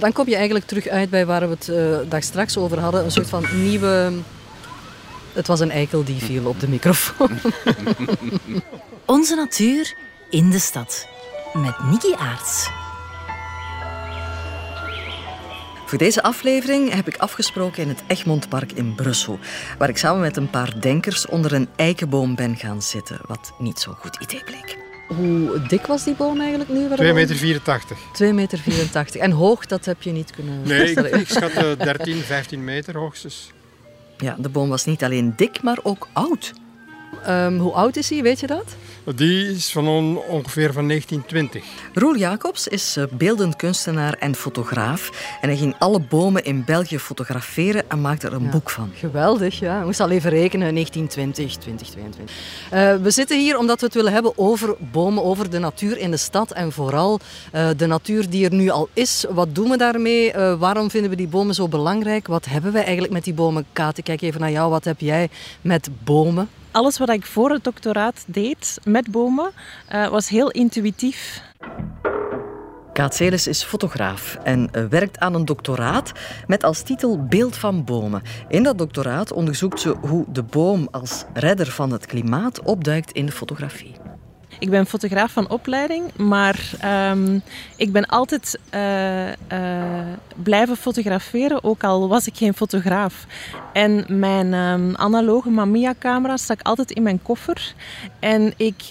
Dan kom je eigenlijk terug uit bij waar we het daar straks over hadden. Een soort van nieuwe... Het was een eikel die viel op de microfoon. Onze natuur in de stad. Met Nicky Aerts. Voor deze aflevering heb ik afgesproken in het Egmondpark in Brussel, waar ik samen met een paar denkers onder een eikenboom ben gaan zitten, wat niet zo'n goed idee bleek. Hoe dik was die boom eigenlijk nu? 2,84 meter. 2,84 meter. En hoog, dat heb je niet kunnen vaststellen. Nee, ik schat 13, 15 meter hoogstens. Ja, de boom was niet alleen dik, maar ook oud. Hoe oud is hij, weet je dat? Die is van ongeveer van 1920. Roel Jacobs is beeldend kunstenaar en fotograaf. En hij ging alle bomen in België fotograferen en maakte er een boek van. Geweldig, ja. Ik moest al even rekenen, 1920, 2022. We zitten hier omdat we het willen hebben over bomen, over de natuur in de stad. En vooral de natuur die er nu al is. Wat doen we daarmee? Waarom vinden we die bomen zo belangrijk? Wat hebben wij eigenlijk met die bomen? Kaat, ik kijk even naar jou. Wat heb jij met bomen? Alles wat ik voor het doctoraat deed met bomen, was heel intuïtief. Kaat Celis is fotograaf en werkt aan een doctoraat met als titel Beeld van Bomen. In dat doctoraat onderzoekt ze hoe de boom als redder van het klimaat opduikt in de fotografie. Ik ben fotograaf van opleiding, maar ik ben altijd blijven fotograferen, ook al was ik geen fotograaf. En mijn analoge Mamiya-camera stak altijd in mijn koffer. En ik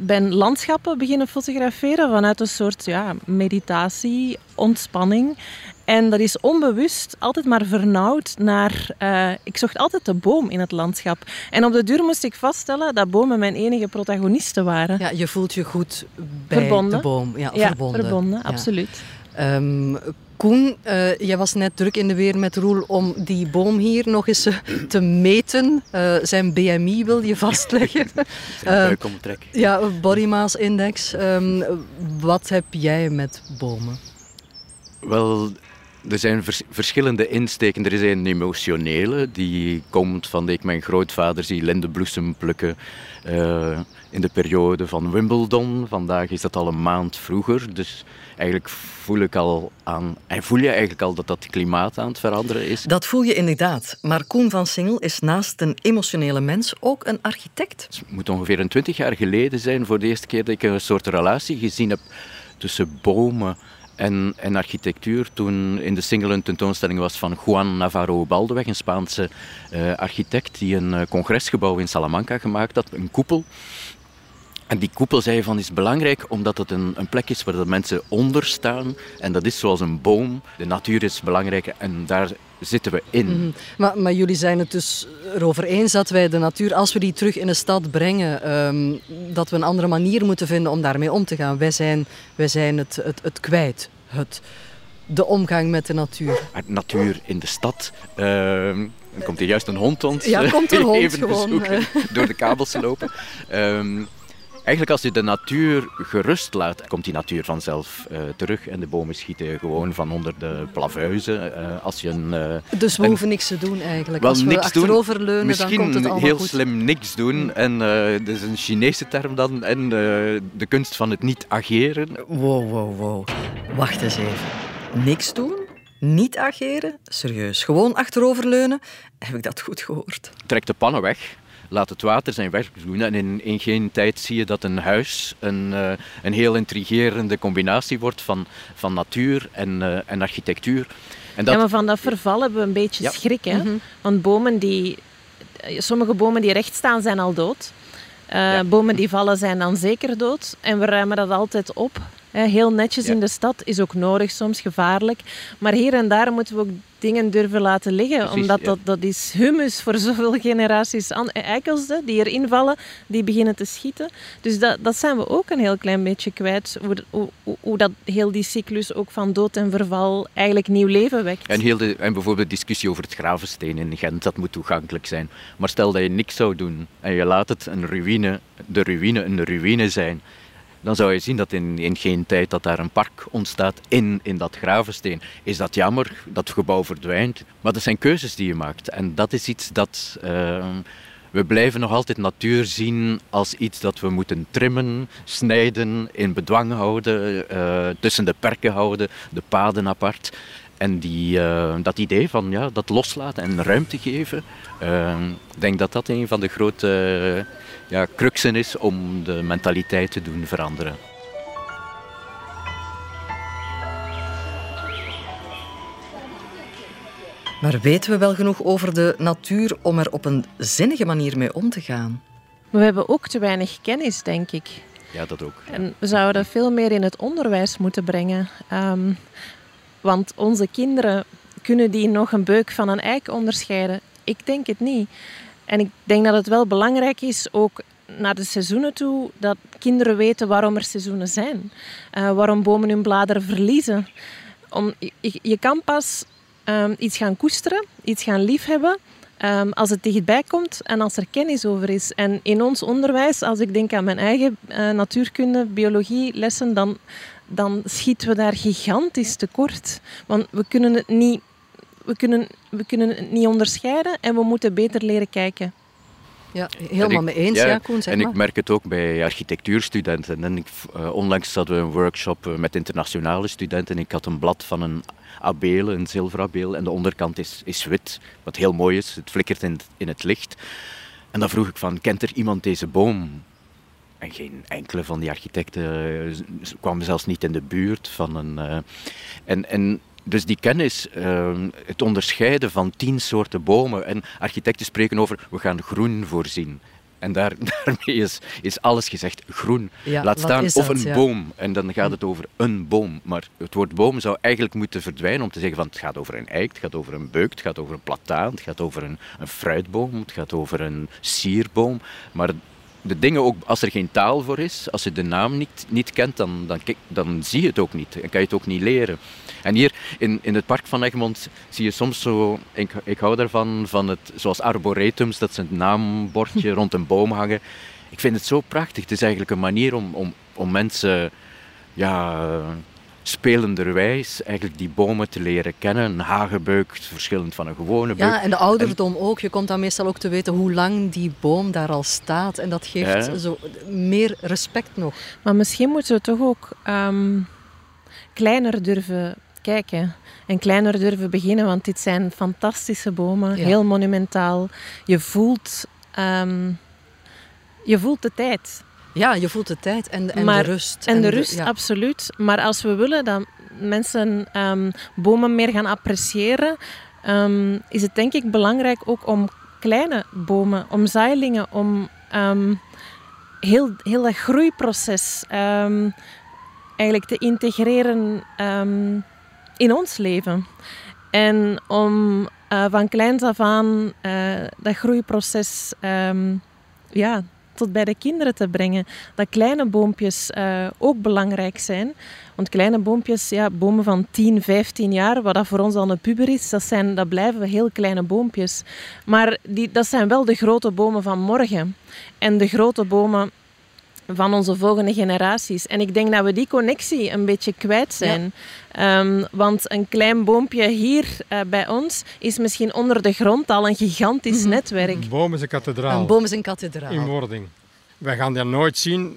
ben landschappen beginnen fotograferen vanuit een soort meditatie, ontspanning. En dat is onbewust altijd maar vernauwd naar... ik zocht altijd de boom in het landschap. En op de duur moest ik vaststellen dat bomen mijn enige protagonisten waren. Ja, je voelt je goed bij verbonden. De boom. Ja, ja, verbonden, ja. Absoluut. Koen, jij was net druk in de weer met Roel om die boom hier nog eens te meten. Zijn BMI wil je vastleggen. Zijn buikomtrek. Ja, body mass index. Wat heb jij met bomen? Wel... Er zijn verschillende insteken. Er is een emotionele, die komt van dat ik mijn grootvader zie lindebloesem plukken in de periode van Wimbledon. Vandaag is dat al een maand vroeger, dus eigenlijk voel je eigenlijk al dat het klimaat aan het veranderen is. Dat voel je inderdaad, maar Koen Van Synghel is naast een emotionele mens ook een architect. Het moet ongeveer 20 jaar geleden zijn voor de eerste keer dat ik een soort relatie gezien heb tussen bomen en architectuur, toen in de Singel een tentoonstelling was van Juan Navarro Baldeweg, een Spaanse architect die een congresgebouw in Salamanca gemaakt had, een koepel. En die koepel, zei van, is belangrijk omdat het een plek is waar de mensen onder staan. En dat is zoals een boom. De natuur is belangrijk en daar zitten we in. Mm-hmm. Maar jullie zijn het dus erover eens dat wij de natuur, als we die terug in de stad brengen, dat we een andere manier moeten vinden om daarmee om te gaan. Wij zijn het kwijt. De omgang met de natuur. Natuur in de stad... Dan komt hier juist een hond ons. Ja, komt een hond even gewoon. Door de kabels te lopen. Eigenlijk als je de natuur gerust laat, komt die natuur vanzelf terug. En de bomen schieten gewoon van onder de plavuizen. Dus we hoeven niks te doen eigenlijk. Wel, als we achteroverleunen, dan komt het allemaal goed. Misschien heel slim niks doen. En dat is een Chinese term dan. En de kunst van het niet ageren. Wow. Wacht eens even. Niks doen? Niet ageren? Serieus. Gewoon achteroverleunen? Heb ik dat goed gehoord? Trek de pannen weg. Laat het water zijn werk doen. En in geen tijd zie je dat een huis een heel intrigerende combinatie wordt van natuur en architectuur. En dat... Ja, maar van dat verval hebben we een beetje schrik. Hè? Mm-hmm. Want sommige bomen die recht staan zijn al dood. Bomen die vallen zijn dan zeker dood. En we ruimen dat altijd op. Heel netjes in de stad is ook nodig, soms gevaarlijk. Maar hier en daar moeten we ook dingen durven laten liggen. Precies, omdat dat is humus voor zoveel generaties. Eikels die erin vallen, die beginnen te schieten. Dus dat zijn we ook een heel klein beetje kwijt. Hoe dat heel die cyclus ook van dood en verval eigenlijk nieuw leven wekt. En bijvoorbeeld de discussie over het Gravensteen in Gent, dat moet toegankelijk zijn. Maar stel dat je niks zou doen en je laat het een ruïne zijn... Dan zou je zien dat in geen tijd dat daar een park ontstaat in dat Gravensteen. Is dat jammer, dat gebouw verdwijnt. Maar dat zijn keuzes die je maakt. En dat is iets dat We blijven nog altijd natuur zien als iets dat we moeten trimmen, snijden, in bedwang houden, tussen de perken houden, de paden apart. En die, dat idee van ja, dat loslaten en ruimte geven, ik denk dat dat een van de grote cruxen is om de mentaliteit te doen veranderen. Maar weten we wel genoeg over de natuur om er op een zinnige manier mee om te gaan? Maar we hebben ook te weinig kennis, denk ik. Ja, dat ook. En we zouden dat veel meer in het onderwijs moeten brengen. Want onze kinderen, kunnen die nog een beuk van een eik onderscheiden? Ik denk het niet. En ik denk dat het wel belangrijk is, ook naar de seizoenen toe, dat kinderen weten waarom er seizoenen zijn. Waarom bomen hun bladeren verliezen. Je kan pas iets gaan koesteren, iets gaan liefhebben, als het dichtbij komt en als er kennis over is. En in ons onderwijs, als ik denk aan mijn eigen natuurkunde, biologie, lessen, dan schieten we daar gigantisch tekort. Want we kunnen het niet onderscheiden en we moeten beter leren kijken. Ja, helemaal mee eens, ja, Koen, zeg maar. En ik merk het ook bij architectuurstudenten. En onlangs hadden we een workshop met internationale studenten. Ik had een blad van een abeel, een zilverabeel. En de onderkant is wit, wat heel mooi is. Het flikkert in het licht. En dan vroeg ik van, kent er iemand deze boom? En geen enkele van die architecten kwam zelfs niet in de buurt van een... Dus die kennis, het onderscheiden van 10 soorten bomen. En architecten spreken over, we gaan groen voorzien. En daarmee is alles gezegd, groen. Ja, laat staan, of een boom. En dan gaat het over een boom. Maar het woord boom zou eigenlijk moeten verdwijnen om te zeggen van, het gaat over een eik, het gaat over een beuk, het gaat over een plataan, het gaat over een fruitboom, het gaat over een sierboom. Maar de dingen ook, als er geen taal voor is, als je de naam niet kent, dan zie je het ook niet. En kan je het ook niet leren. En hier in het park van Egmond zie je soms zo... Ik hou daarvan, van het, zoals arboretums, dat ze een naambordje rond een boom hangen. Ik vind het zo prachtig. Het is eigenlijk een manier om mensen spelenderwijs eigenlijk die bomen te leren kennen. Een hagebeuk, verschillend van een gewone beuk. Ja, en de ouderdom ook. Je komt dan meestal ook te weten hoe lang die boom daar al staat. En dat geeft zo meer respect nog. Maar misschien moeten we toch ook kleiner durven kijken en kleiner durven beginnen, want dit zijn fantastische bomen, heel monumentaal. Je voelt de tijd. Ja, je voelt de tijd en de rust. En de rust, absoluut. Maar als we willen dat mensen bomen meer gaan appreciëren, is het denk ik belangrijk ook om kleine bomen, om zaailingen, om heel dat groeiproces eigenlijk te integreren in ons leven. En om van kleins af aan dat groeiproces tot bij de kinderen te brengen. Dat kleine boompjes ook belangrijk zijn. Want kleine boompjes, bomen van 10, 15 jaar, wat dat voor ons al een puber is, dat blijven heel kleine boompjes. Maar dat zijn wel de grote bomen van morgen. En de grote bomen van onze volgende generaties. En ik denk dat we die connectie een beetje kwijt zijn. Ja. Want een klein boompje hier bij ons is misschien onder de grond al een gigantisch netwerk. Een boom is een kathedraal. Een boom is een kathedraal. In wording. Wij gaan dat nooit zien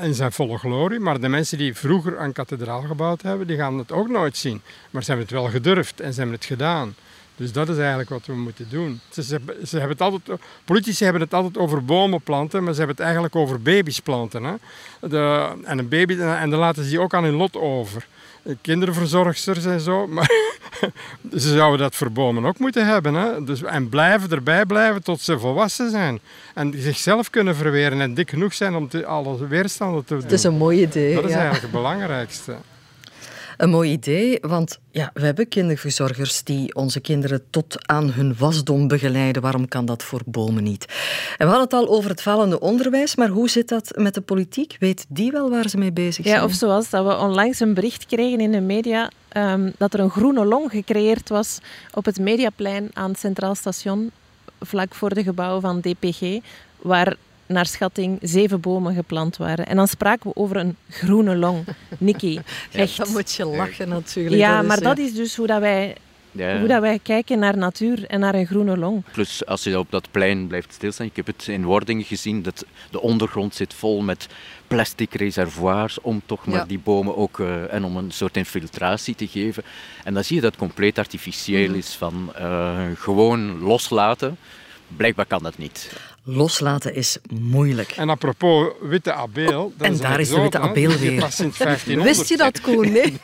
in zijn volle glorie, maar de mensen die vroeger een kathedraal gebouwd hebben, die gaan het ook nooit zien. Maar ze hebben het wel gedurfd en ze hebben het gedaan. Dus dat is eigenlijk wat we moeten doen. Ze hebben het altijd, politici hebben het altijd over bomen planten, maar ze hebben het eigenlijk over baby's planten. Hè? En dan laten ze die ook aan hun lot over. Kinderverzorgsters en zo. Maar ze zouden dat voor bomen ook moeten hebben. Hè? Dus, en blijven erbij blijven tot ze volwassen zijn. En zichzelf kunnen verweren en dik genoeg zijn om alle weerstanden te doen. Het is een mooi idee. Dat is eigenlijk het belangrijkste. Een mooi idee, want we hebben kinderverzorgers die onze kinderen tot aan hun wasdom begeleiden. Waarom kan dat voor bomen niet? En we hadden het al over het vallende onderwijs, maar hoe zit dat met de politiek? Weet die wel waar ze mee bezig zijn? Ja, of zoals dat we onlangs een bericht kregen in de media dat er een groene long gecreëerd was op het Mediaplein aan het Centraal Station, vlak voor de gebouwen van DPG, waar naar schatting 7 bomen geplant waren. En dan spraken we over een groene long. Nicky, echt. Ja, dan moet je lachen natuurlijk. Ja, maar dat is dus hoe dat wij Ja. Hoe dat wij kijken naar natuur en naar een groene long. Plus als je op dat plein blijft stilstaan, ik heb het in Wordingen gezien, dat de ondergrond zit vol met plastic reservoirs om toch maar die bomen ook en om een soort infiltratie te geven. En dan zie je dat het compleet artificieel is van gewoon loslaten. Blijkbaar kan dat niet. Loslaten is moeilijk. En apropos witte abeel... Dat en is daar is de witte abeel weer. Die is hier pas sinds 1500. Wist je dat, Koen? Nee?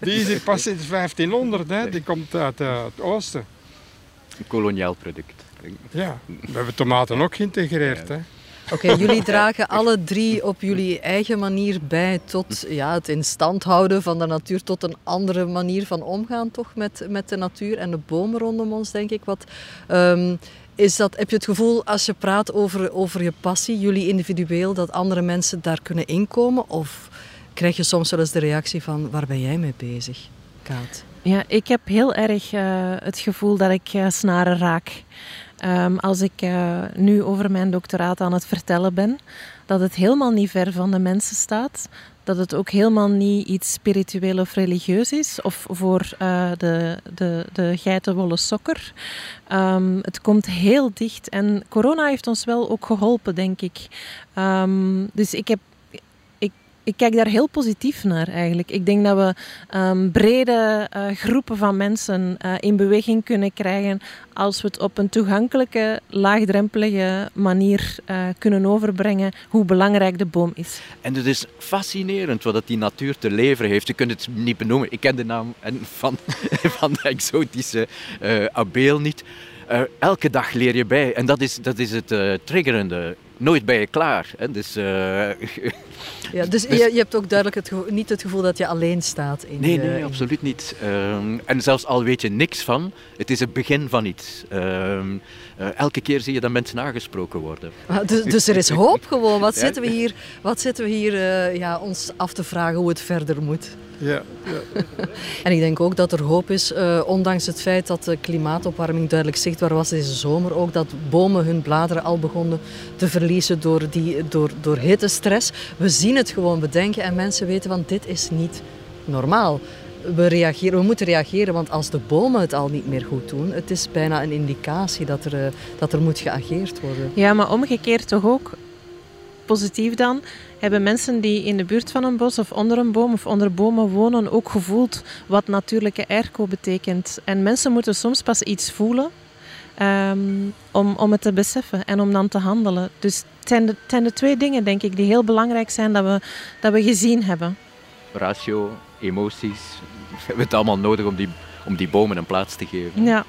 Die is hier pas sinds 1500. Hè. Die komt uit het oosten. Een koloniaal product. Ja, we hebben tomaten ook geïntegreerd. Ja. Oké, jullie dragen alle drie op jullie eigen manier bij tot het in stand houden van de natuur, tot een andere manier van omgaan toch met de natuur en de bomen rondom ons, denk ik. Wat... Is dat, heb je het gevoel, als je praat over je passie, jullie individueel, dat andere mensen daar kunnen inkomen? Of krijg je soms wel eens de reactie van, waar ben jij mee bezig, Kaat? Ja, ik heb heel erg het gevoel dat ik snaren raak. Als ik nu over mijn doctoraat aan het vertellen ben, dat het helemaal niet ver van de mensen staat. Dat het ook helemaal niet iets spiritueel of religieus is. Of voor de geitenwolle sokker. Het komt heel dicht. En corona heeft ons wel ook geholpen, denk ik. Dus ik kijk daar heel positief naar eigenlijk. Ik denk dat we brede groepen van mensen in beweging kunnen krijgen als we het op een toegankelijke, laagdrempelige manier kunnen overbrengen hoe belangrijk de boom is. En het is fascinerend wat die natuur te leveren heeft. Je kunt het niet benoemen. Ik ken de naam van de exotische abeel niet. Elke dag leer je bij. En dat is het triggerende. Nooit ben je klaar. Hè? Dus, ja, dus je hebt ook duidelijk niet het gevoel dat je alleen staat. Nee, absoluut niet. En zelfs al weet je niks van, het is het begin van iets. Elke keer zie je dat mensen aangesproken worden. Dus er is hoop gewoon. Wat zitten we hier ons af te vragen hoe het verder moet? Ja. En ik denk ook dat er hoop is, ondanks het feit dat de klimaatopwarming duidelijk zichtbaar was deze zomer ook, dat bomen hun bladeren al begonnen te verliezen door hittestress. We zien het gewoon bedenken en mensen weten van dit is niet normaal. We moeten reageren, want als de bomen het al niet meer goed doen, het is bijna een indicatie dat er moet geageerd worden. Ja, maar omgekeerd toch ook. Positief dan, hebben mensen die in de buurt van een bos of onder een boom of onder bomen wonen ook gevoeld wat natuurlijke airco betekent. En mensen moeten soms pas iets voelen om het te beseffen en om dan te handelen. Dus het zijn de twee dingen, denk ik, die heel belangrijk zijn dat we gezien hebben. Ratio, emoties, we hebben het allemaal nodig om die bomen een plaats te geven. Ja.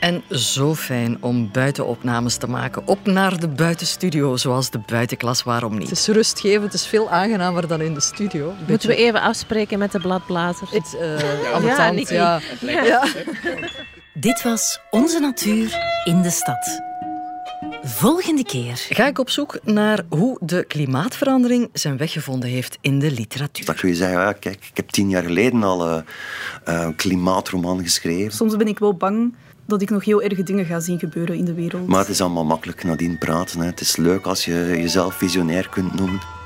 En zo fijn om buitenopnames te maken. Op naar de buitenstudio, zoals de buitenklas, waarom niet? Het is rustgevend, het is veel aangenamer dan in de studio. Moeten we even afspreken met de bladblazer. Ja. Dit was Onze Natuur in de Stad. Volgende keer ga ik op zoek naar hoe de klimaatverandering zijn weg gevonden heeft in de literatuur. Dan kun je zeggen, ja, kijk, ik heb 10 jaar geleden al een klimaatroman geschreven. Soms ben ik wel bang dat ik nog heel erge dingen ga zien gebeuren in de wereld. Maar het is allemaal makkelijk nadien praten. Hè. Het is leuk als je jezelf visionair kunt noemen.